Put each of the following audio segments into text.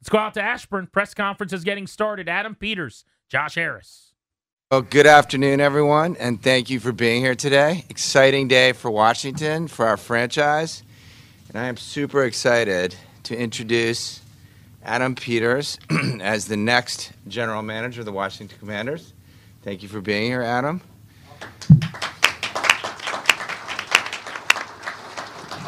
Let's go out to Ashburn. Press conference is getting started. Adam Peters, Josh Harris. Well, good afternoon, everyone, and thank you for being here today. Exciting day for Washington, for our franchise. And I am super excited to introduce Adam Peters as the next general manager of the Washington Commanders. Thank you for being here, Adam.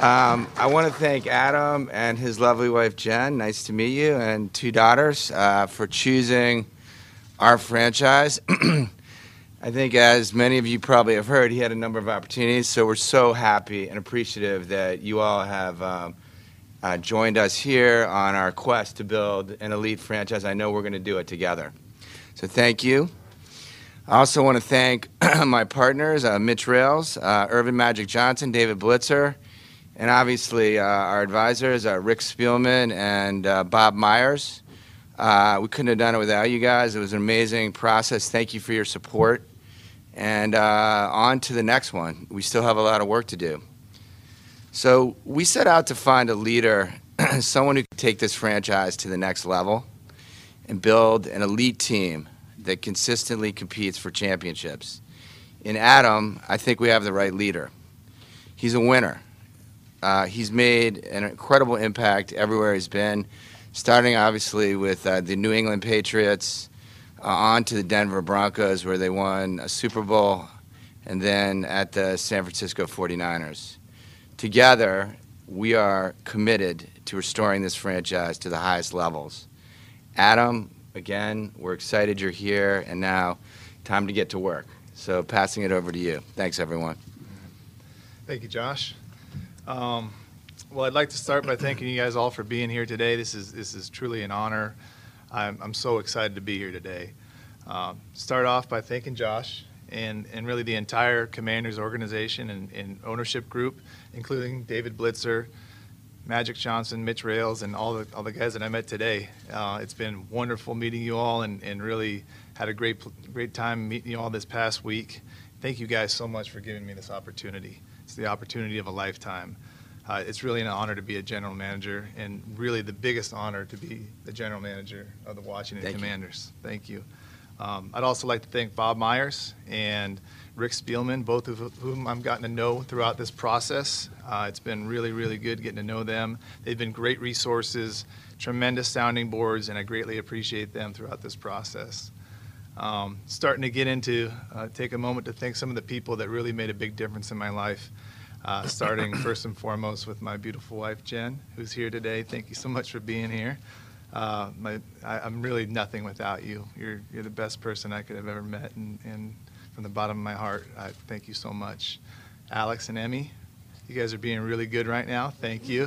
I want to thank Adam and his lovely wife, Jen, nice to meet you, and two daughters for choosing our franchise. I think, as many of you probably have heard, he had a number of opportunities, so we're so happy and appreciative that you all have joined us here on our quest to build an elite franchise. I know we're going to do it together. So thank you. I also want to thank my partners, Mitch Rales, Magic Johnson, David Blitzer, and obviously our advisors, Rick Spielman and Bob Myers. We couldn't have done it without you guys. It was an amazing process. Thank you for your support. And on to the next one. We still have a lot of work to do. So we set out to find a leader, someone who could take this franchise to the next level and build an elite team that consistently competes for championships. In Adam, I think we have the right leader. He's a winner. He's made an incredible impact everywhere he's been, starting obviously with the New England Patriots, on to the Denver Broncos where they won a Super Bowl, and then at the San Francisco 49ers. Together, we are committed to restoring this franchise to the highest levels. Adam, again, we're excited you're here, and now time to get to work. So passing it over to you. Thanks, everyone. Thank you, Josh. Well, I'd like to start by thanking you guys all for being here today. This is truly an honor. I'm so excited to be here today. Start off by thanking Josh and really the entire Commanders organization and ownership group, including David Blitzer, Magic Johnson, Mitch Rales, and all the guys that I met today. It's been wonderful meeting you all and really had a great time meeting you all this past week. Thank you guys so much for giving me this opportunity. It's the opportunity of a lifetime. It's really an honor to be a general manager, and really the biggest honor to be the general manager of the Washington Commanders. Thank you. I'd also like to thank Bob Myers and Rick Spielman, both of whom I've gotten to know throughout this process. It's been really, really good getting to know them. They've been great resources, tremendous sounding boards, and I greatly appreciate them throughout this process. Starting to get into, take a moment to thank some of the people that really made a big difference in my life, starting first and foremost with my beautiful wife, Jen, who's here today. Thank you so much for being here. I'm really nothing without you. You're the best person I could have ever met, and from the bottom of my heart, I thank you so much. Alex and Emmy, you guys are being really good right now. Thank you.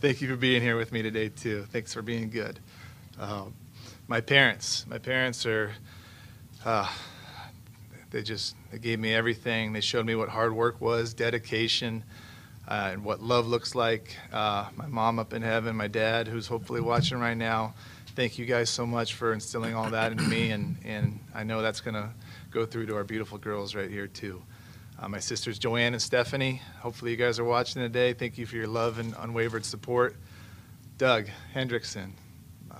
Thank you for being here with me today, too. Thanks for being good. My parents are, they gave me everything. They showed me what hard work was, dedication, and what love looks like. My mom up in heaven, my dad, who's hopefully watching right now, thank you guys so much for instilling all that into me, and I know that's going to go through to our beautiful girls right here, too. My sisters, Joanne and Stephanie, hopefully you guys are watching today. Thank you for your love and unwavered support. Doug Hendrickson,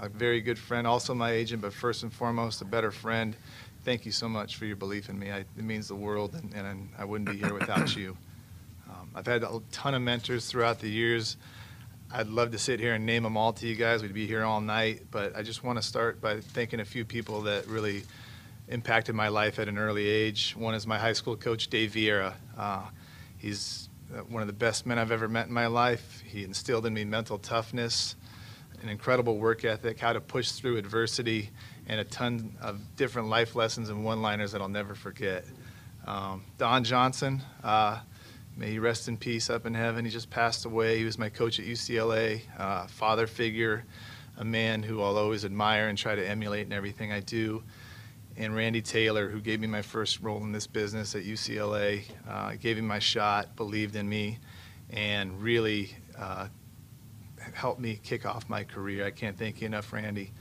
a very good friend, also my agent, but first and foremost, a better friend. Thank you so much for your belief in me. It means the world, and I wouldn't be here without you. I've had a ton of mentors throughout the years. I'd love to sit here and name them all to you guys. We'd be here all night. But I just want to start by thanking a few people that really impacted my life at an early age. One is my high school coach, Dave Vieira. He's one of the best men I've ever met in my life. He instilled in me mental toughness, an incredible work ethic, how to push through adversity, and a ton of different life lessons and one-liners that I'll never forget. Don Johnson, may he rest in peace up in heaven. He just passed away. He was my coach at UCLA, father figure, a man who I'll always admire and try to emulate in everything I do. And Randy Taylor, who gave me my first role in this business at UCLA, gave me my shot, believed in me, and really helped me kick off my career. I can't thank you enough, Randy.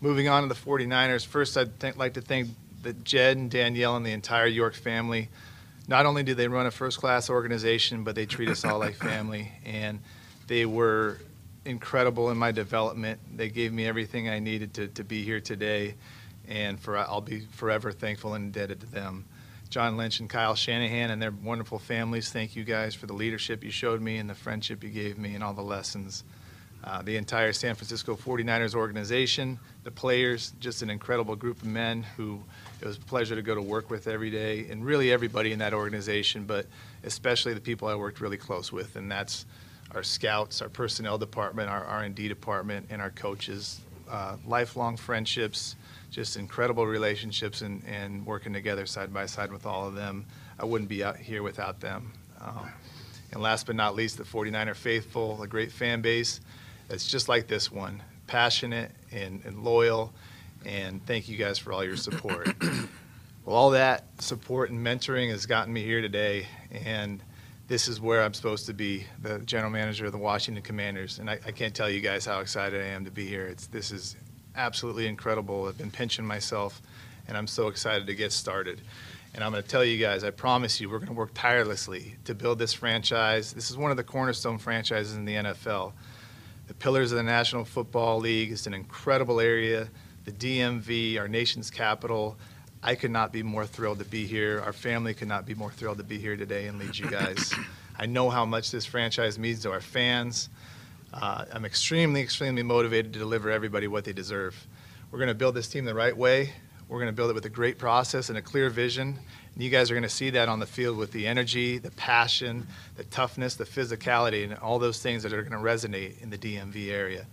Moving on to the 49ers, first I'd like to thank Jed and Danielle and the entire York family. Not only do they run a first-class organization, but they treat us all like family, and they were incredible in my development. They gave me everything I needed to be here today, and I'll be forever thankful and indebted to them. John Lynch and Kyle Shanahan and their wonderful families, thank you guys for the leadership you showed me and the friendship you gave me and all the lessons. The entire San Francisco 49ers organization, the players, just an incredible group of men who it was a pleasure to go to work with every day, and really everybody in that organization, but especially the people I worked really close with, and that's our scouts, our personnel department, our R&D department, and our coaches. Lifelong friendships, just incredible relationships, and working together side by side with all of them. I wouldn't be out here without them. And last but not least, the 49er faithful, a great fan base. It's just like this one, passionate and loyal, and thank you guys for all your support. Well, all that support and mentoring has gotten me here today, and this is where I'm supposed to be, the general manager of the Washington Commanders, and I can't tell you guys how excited I am to be here. This is absolutely incredible. I've been pinching myself, and I'm so excited to get started. And I'm going to tell you guys, I promise you, we're going to work tirelessly to build this franchise. This is one of the cornerstone franchises in the NFL. The pillars of the National Football League is an incredible area. The DMV, our nation's capital. I could not be more thrilled to be here. Our family could not be more thrilled to be here today and lead you guys. I know how much this franchise means to our fans. I'm extremely, extremely motivated to deliver everybody what they deserve. We're going to build this team the right way. We're going to build it with a great process and a clear vision. And you guys are going to see that on the field with the energy, the passion, the toughness, the physicality, and all those things that are going to resonate in the DMV area.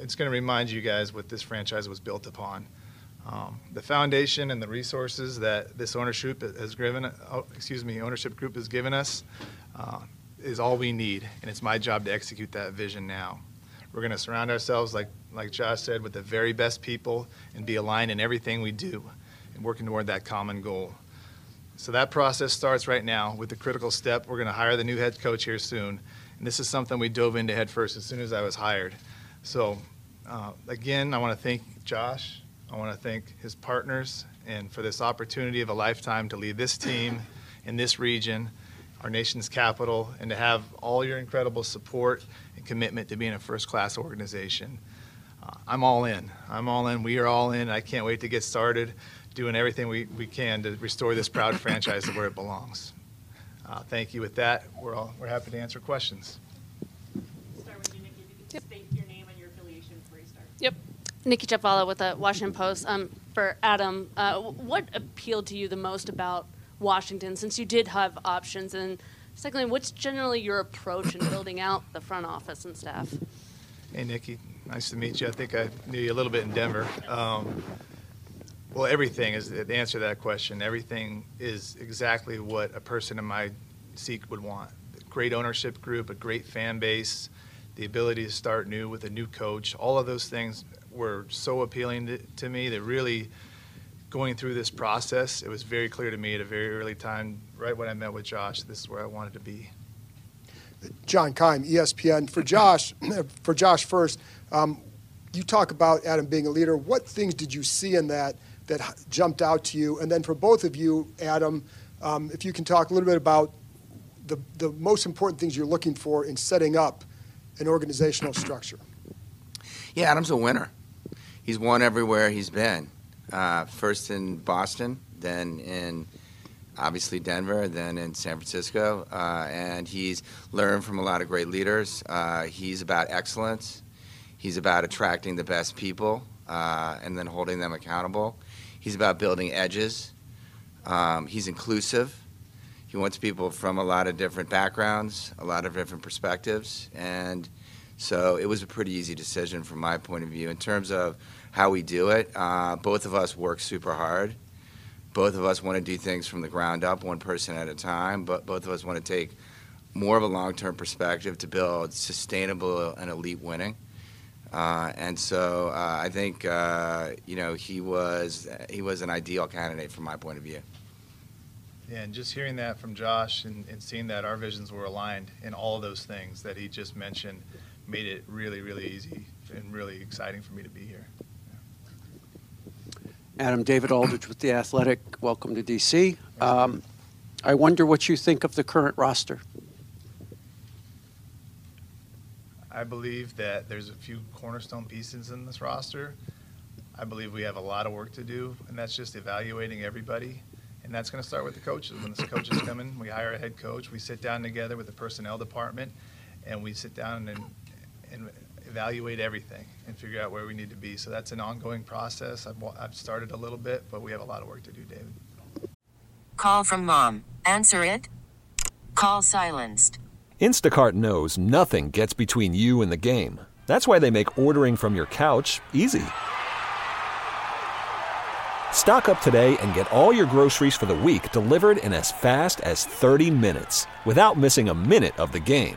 It's going to remind you guys what this franchise was built upon. The foundation and the resources that this ownership group has given us is all we need, and it's my job to execute that vision now. We're going to surround ourselves, like Josh said, with the very best people and be aligned in everything we do and working toward that common goal. So that process starts right now with the critical step. We're going to hire the new head coach here soon. And this is something we dove into head first as soon as I was hired. So, again, I want to thank Josh. I want to thank his partners and for this opportunity of a lifetime to lead this team in this region, our nation's capital, and to have all your incredible support and commitment to being a first-class organization. I'm all in. I'm all in. We are all in. I can't wait to get started doing everything we can to restore this proud franchise to where it belongs. Thank you. With that, we're happy to answer questions. We'll start with you, Nikki. If you could state your name and your affiliation before you start. Yep. Nikki Chapala with the Washington Post. For Adam, what appealed to you the most about Washington, since you did have options? And secondly, what's generally your approach in building out the front office and staff? Hey, Nikki, nice to meet you. I think I knew you a little bit in Denver. Well, everything is the answer to that question. Everything is exactly what a person in my seat would want. A great ownership group, a great fan base, the ability to start new with a new coach. All of those things were so appealing to me that really, going through this process, it was very clear to me at a very early time, right when I met with Josh, this is where I wanted to be. John Keim, ESPN. For Josh first, you talk about Adam being a leader. What things did you see in that jumped out to you? And then for both of you, Adam, if you can talk a little bit about the most important things you're looking for in setting up an organizational structure. Yeah, Adam's a winner. He's won everywhere he's been. First in Boston, then in obviously Denver, then in San Francisco, and he's learned from a lot of great leaders. He's about excellence. He's about attracting the best people and then holding them accountable. He's about building edges. He's inclusive. He wants people from a lot of different backgrounds, a lot of different perspectives, and so it was a pretty easy decision from my point of view. In terms of how we do it, both of us work super hard. Both of us want to do things from the ground up, one person at a time, but both of us want to take more of a long-term perspective to build sustainable and elite winning. And so I think, he was an ideal candidate from my point of view. Yeah, and just hearing that from Josh and seeing that our visions were aligned in all of those things that he just mentioned made it really, really easy and really exciting for me to be here. Adam, David Aldridge with The Athletic. Welcome to D.C. I wonder what you think of the current roster. I believe that there's a few cornerstone pieces in this roster. I believe we have a lot of work to do, and that's just evaluating everybody. And that's going to start with the coaches. When the coaches come in, we hire a head coach. We sit down together with the personnel department, and we sit down and evaluate everything and figure out where we need to be. So that's an ongoing process. I've started a little bit, but we have a lot of work to do, David. Call from mom. Answer it. Call silenced. Instacart knows nothing gets between you and the game. That's why they make ordering from your couch easy. Stock up today and get all your groceries for the week delivered in as fast as 30 minutes without missing a minute of the game.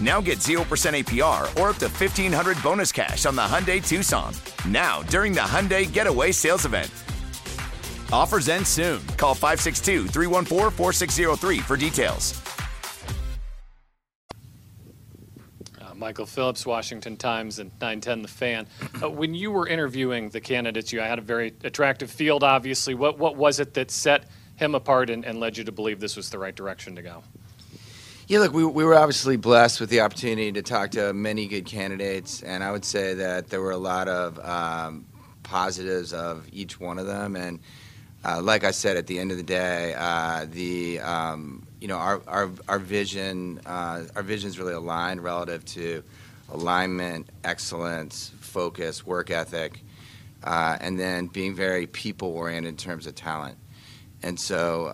Now get 0% APR or up to $1,500 bonus cash on the Hyundai Tucson. Now, during the Hyundai Getaway Sales Event. Offers end soon. Call 562-314-4603 for details. Michael Phillips, Washington Times and 910 The Fan. When you were interviewing the candidates, you had a very attractive field, obviously. What was it that set him apart and led you to believe this was the right direction to go? Yeah, look, we were obviously blessed with the opportunity to talk to many good candidates, and I would say that there were a lot of positives of each one of them. And like I said, at the end of the day, our vision's really aligned relative to alignment, excellence, focus, work ethic, and then being very people-oriented in terms of talent. And so,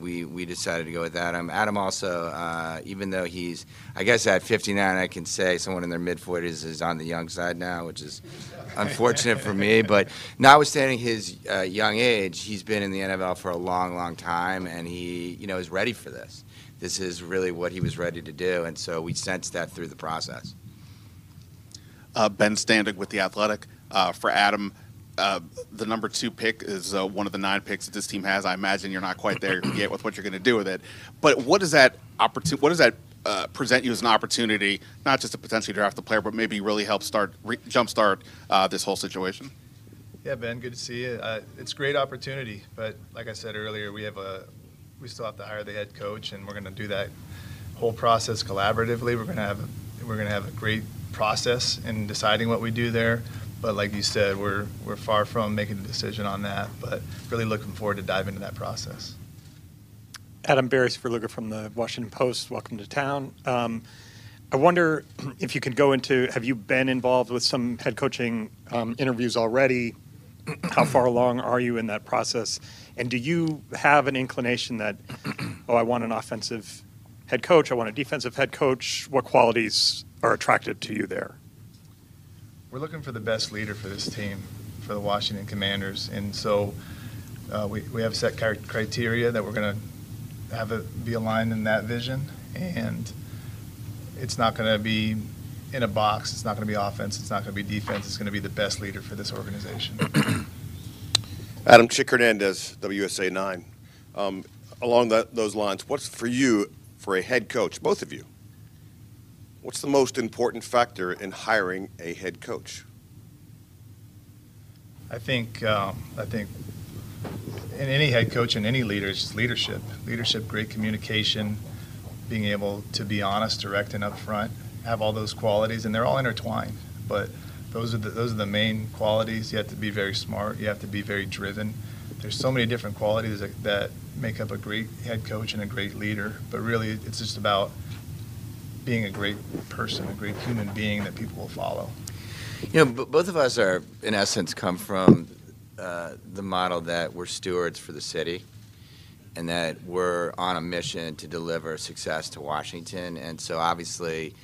we decided to go with Adam. Adam also, even though he's, I guess at 59, I can say someone in their mid-40s is on the young side now, which is unfortunate for me. But notwithstanding his young age, he's been in the NFL for a long, long time, and he, is ready for this. This is really what he was ready to do, and so we sensed that through the process. Ben Standing with The Athletic. For Adam, the number 2 pick is one of the 9 picks that this team has. I imagine you're not quite there yet with what you're going to do with it. But what does that present you as an opportunity, not just to potentially draft the player, but maybe really help jumpstart this whole situation? Yeah, Ben, good to see you. It's a great opportunity, but like I said earlier, we still have to hire the head coach, and we're going to do that whole process collaboratively. We're going to have a great process in deciding what we do there. But like you said, we're far from making a decision on that, but really looking forward to diving into that process. Adam Peters from the Washington Post, welcome to town. I wonder if you could go into, have you been involved with some head coaching interviews already? How far along are you in that process? And do you have an inclination that, I want an offensive head coach, I want a defensive head coach? What qualities are attractive to you there? We're looking for the best leader for this team, for the Washington Commanders. And so we have set criteria that we're going to have it be aligned in that vision. And it's not going to be in a box. It's not going to be offense. It's not going to be defense. It's going to be the best leader for this organization. Adam, Chick Hernandez, WSA 9. Along those lines, what's for you, for a head coach, both of you, what's the most important factor in hiring a head coach? I think in any head coach and any leader, it's just leadership. Leadership, great communication, being able to be honest, direct, and upfront. Have all those qualities, and they're all intertwined. But those are the main qualities. You have to be very smart. You have to be very driven. There's so many different qualities that make up a great head coach and a great leader. But really, it's just about being a great person, a great human being that people will follow. You know, both of us are, in essence, come from the model that we're stewards for the city and that we're on a mission to deliver success to Washington. And so obviously,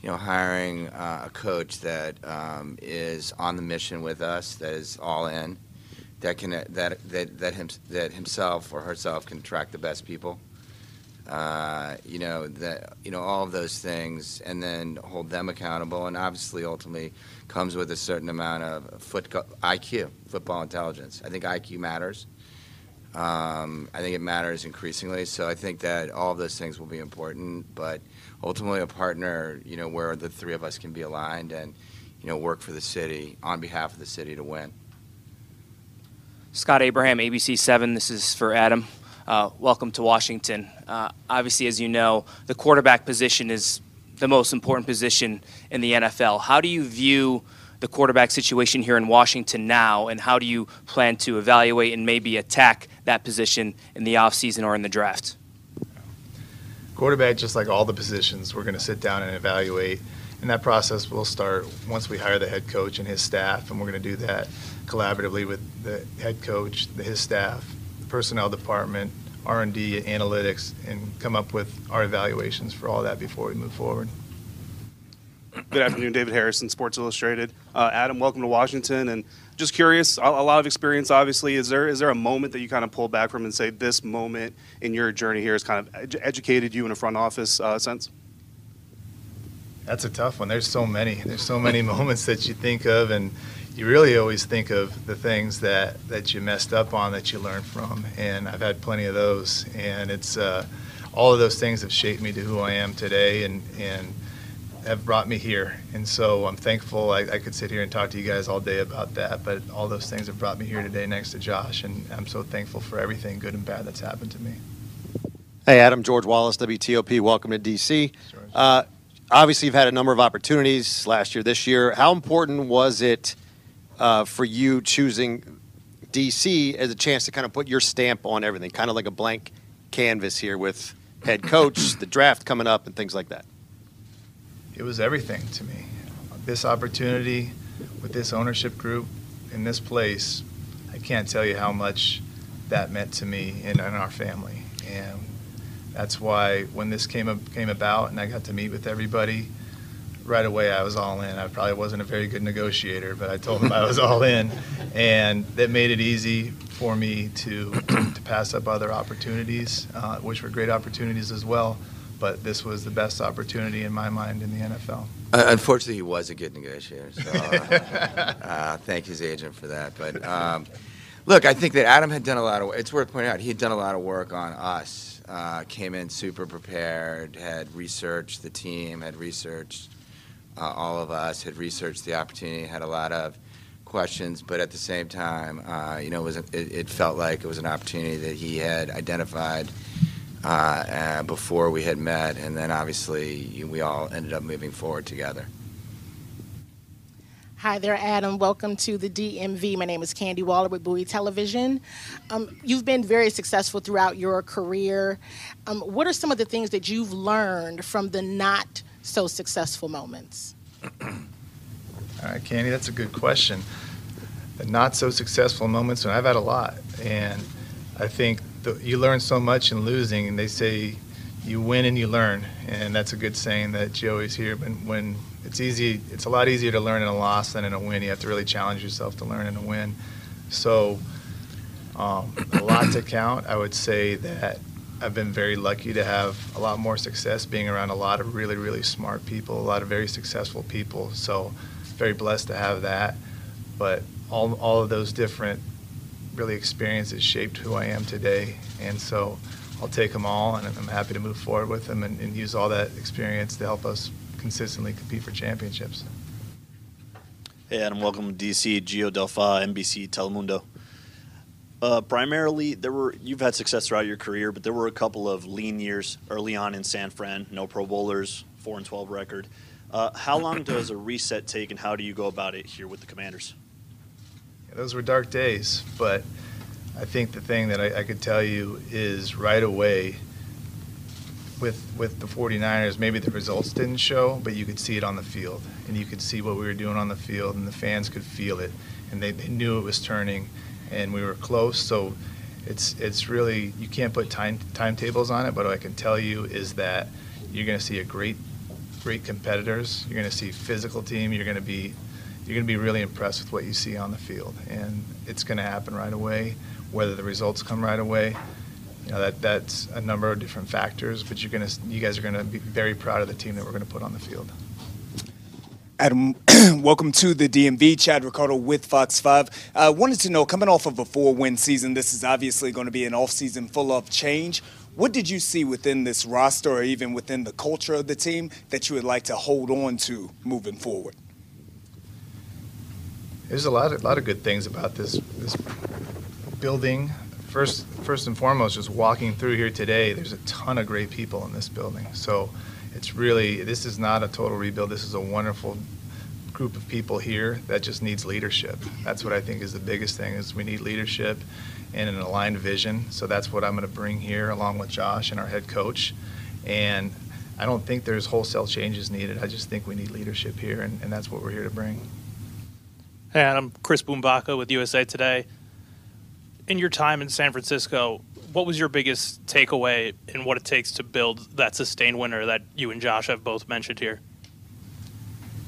you know, hiring a coach that is on the mission with us, that is all in, that himself or herself can attract the best people. All of those things, and then hold them accountable, and obviously ultimately comes with a certain amount of IQ, football intelligence. I think IQ matters. I think it matters increasingly. So I think that all of those things will be important, but ultimately a partner, you know, where the three of us can be aligned and, you know, work for the city, on behalf of the city to win. Scott Abraham, ABC 7. This is for Adam. Welcome to Washington. Obviously, as you know, the quarterback position is the most important position in the NFL. How do you view the quarterback situation here in Washington now, and how do you plan to evaluate and maybe attack that position in the offseason or in the draft? Quarterback, just like all the positions, we're going to sit down and evaluate, and that process will start once we hire the head coach and his staff, and we're going to do that collaboratively with the head coach, his staff, personnel department, R&D, analytics, and come up with our evaluations for all that before we move forward. Good afternoon, David Harrison, Sports Illustrated. Adam, welcome to Washington. And just curious, a lot of experience, obviously. Is there a moment that you kind of pull back from and say this moment in your journey here has kind of educated you in a front office sense? That's a tough one. There's so many. There's so many moments that you think of, and you really always think of the things that you messed up on that you learned from, and I've had plenty of those. And it's all of those things have shaped me to who I am today and have brought me here. And so I'm thankful I could sit here and talk to you guys all day about that, but all those things have brought me here today next to Josh, and I'm so thankful for everything good and bad that's happened to me. Hey, Adam, George Wallace, WTOP. Welcome to D.C. Obviously, you've had a number of opportunities last year, this year. How important was it for you choosing D.C. as a chance to kind of put your stamp on everything, kind of like a blank canvas here with head coach, the draft coming up, and things like that? It was everything to me. This opportunity with this ownership group in this place, I can't tell you how much that meant to me and our family. And that's why when this came about and I got to meet with everybody, right away I was all in. I probably wasn't a very good negotiator, but I told them I was all in. And that made it easy for me to pass up other opportunities, which were great opportunities as well. But this was the best opportunity in my mind in the NFL. Unfortunately, he was a good negotiator. So thank his agent for that. But look, I think that Adam had done a lot of work. It's worth pointing out he had done a lot of work on us. Came in super prepared, had researched the team, had researched all of us, had researched the opportunity, had a lot of questions. But at the same time, it felt like it was an opportunity that he had identified before we had met, and then obviously we all ended up moving forward together. Hi there, Adam. Welcome to the DMV. My name is Candy Waller with Bowie Television. You've been very successful throughout your career. What are some of the things that you've learned from the not so successful moments? All right, Candy, that's a good question. The not so successful moments, and I've had a lot. And I think you learn so much in losing, and they say you win and you learn. And that's a good saying that you always hear. But when it's easy, it's a lot easier to learn in a loss than in a win. You have to really challenge yourself to learn in a win. So a lot to count. I would say that I've been very lucky to have a lot more success being around a lot of really, really smart people, a lot of very successful people. So very blessed to have that. But all of those different really experiences shaped who I am today. And so I'll take them all, and I'm happy to move forward with them and use all that experience to help us consistently compete for championships. Hey Adam, welcome to DC, Gio Delfa, NBC, Telemundo. Primarily, you've had success throughout your career, but there were a couple of lean years early on in San Fran, no Pro Bowlers, 4-12 record. How long does a reset take, and how do you go about it here with the Commanders? Yeah, those were dark days, but I think the thing that I could tell you is right away, with the 49ers, maybe the results didn't show, but you could see it on the field. And you could see what we were doing on the field, and the fans could feel it. And they knew it was turning, and we were close. So it's really, you can't put timetables on it, but what I can tell you is that you're going to see a great competitors. You're going to see a physical team. You're going to be really impressed with what you see on the field. And it's going to happen right away, whether the results come right away. You know, that's a number of different factors, but you guys are going to be very proud of the team that we're going to put on the field. Adam, welcome to the DMV. Chad Ricardo with Fox 5. I wanted to know, coming off of a 4-win season, this is obviously going to be an offseason full of change. What did you see within this roster or even within the culture of the team that you would like to hold on to moving forward? There's a lot of good things about this building. First and foremost, just walking through here today, there's a ton of great people in this building. So it's really, this is not a total rebuild. This is a wonderful group of people here that just needs leadership. That's what I think is the biggest thing, is we need leadership and an aligned vision. So that's what I'm going to bring here along with Josh and our head coach. And I don't think there's wholesale changes needed. I just think we need leadership here, and that's what we're here to bring. Hey, I'm Chris Boombaka with USA Today. In your time in San Francisco, what was your biggest takeaway in what it takes to build that sustained winner that you and Josh have both mentioned here?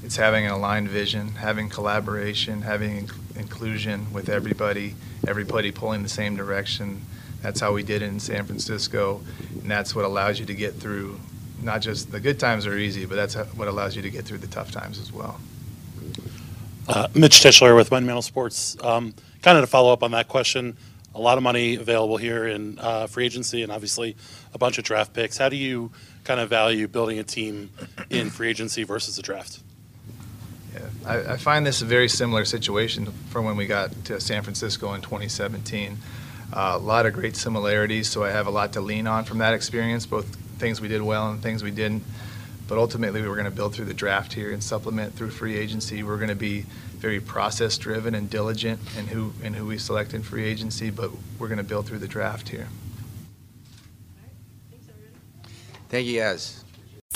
It's having an aligned vision, having collaboration, having inclusion with everybody pulling the same direction. That's how we did it in San Francisco, and that's what allows you to get through, not just the good times are easy, but that's what allows you to get through the tough times as well. Mitch Tischler with Windmill Sports. Kind of to follow up on that question, a lot of money available here in free agency and obviously a bunch of draft picks. How do you kind of value building a team in free agency versus the draft? Yeah, I find this a very similar situation from when we got to San Francisco in 2017. A lot of great similarities, so I have a lot to lean on from that experience, both things we did well and things we didn't. But ultimately, we were going to build through the draft here and supplement through free agency. We're going to be very process-driven and diligent in who we select in free agency, but we're going to build through the draft here. Thank you, guys.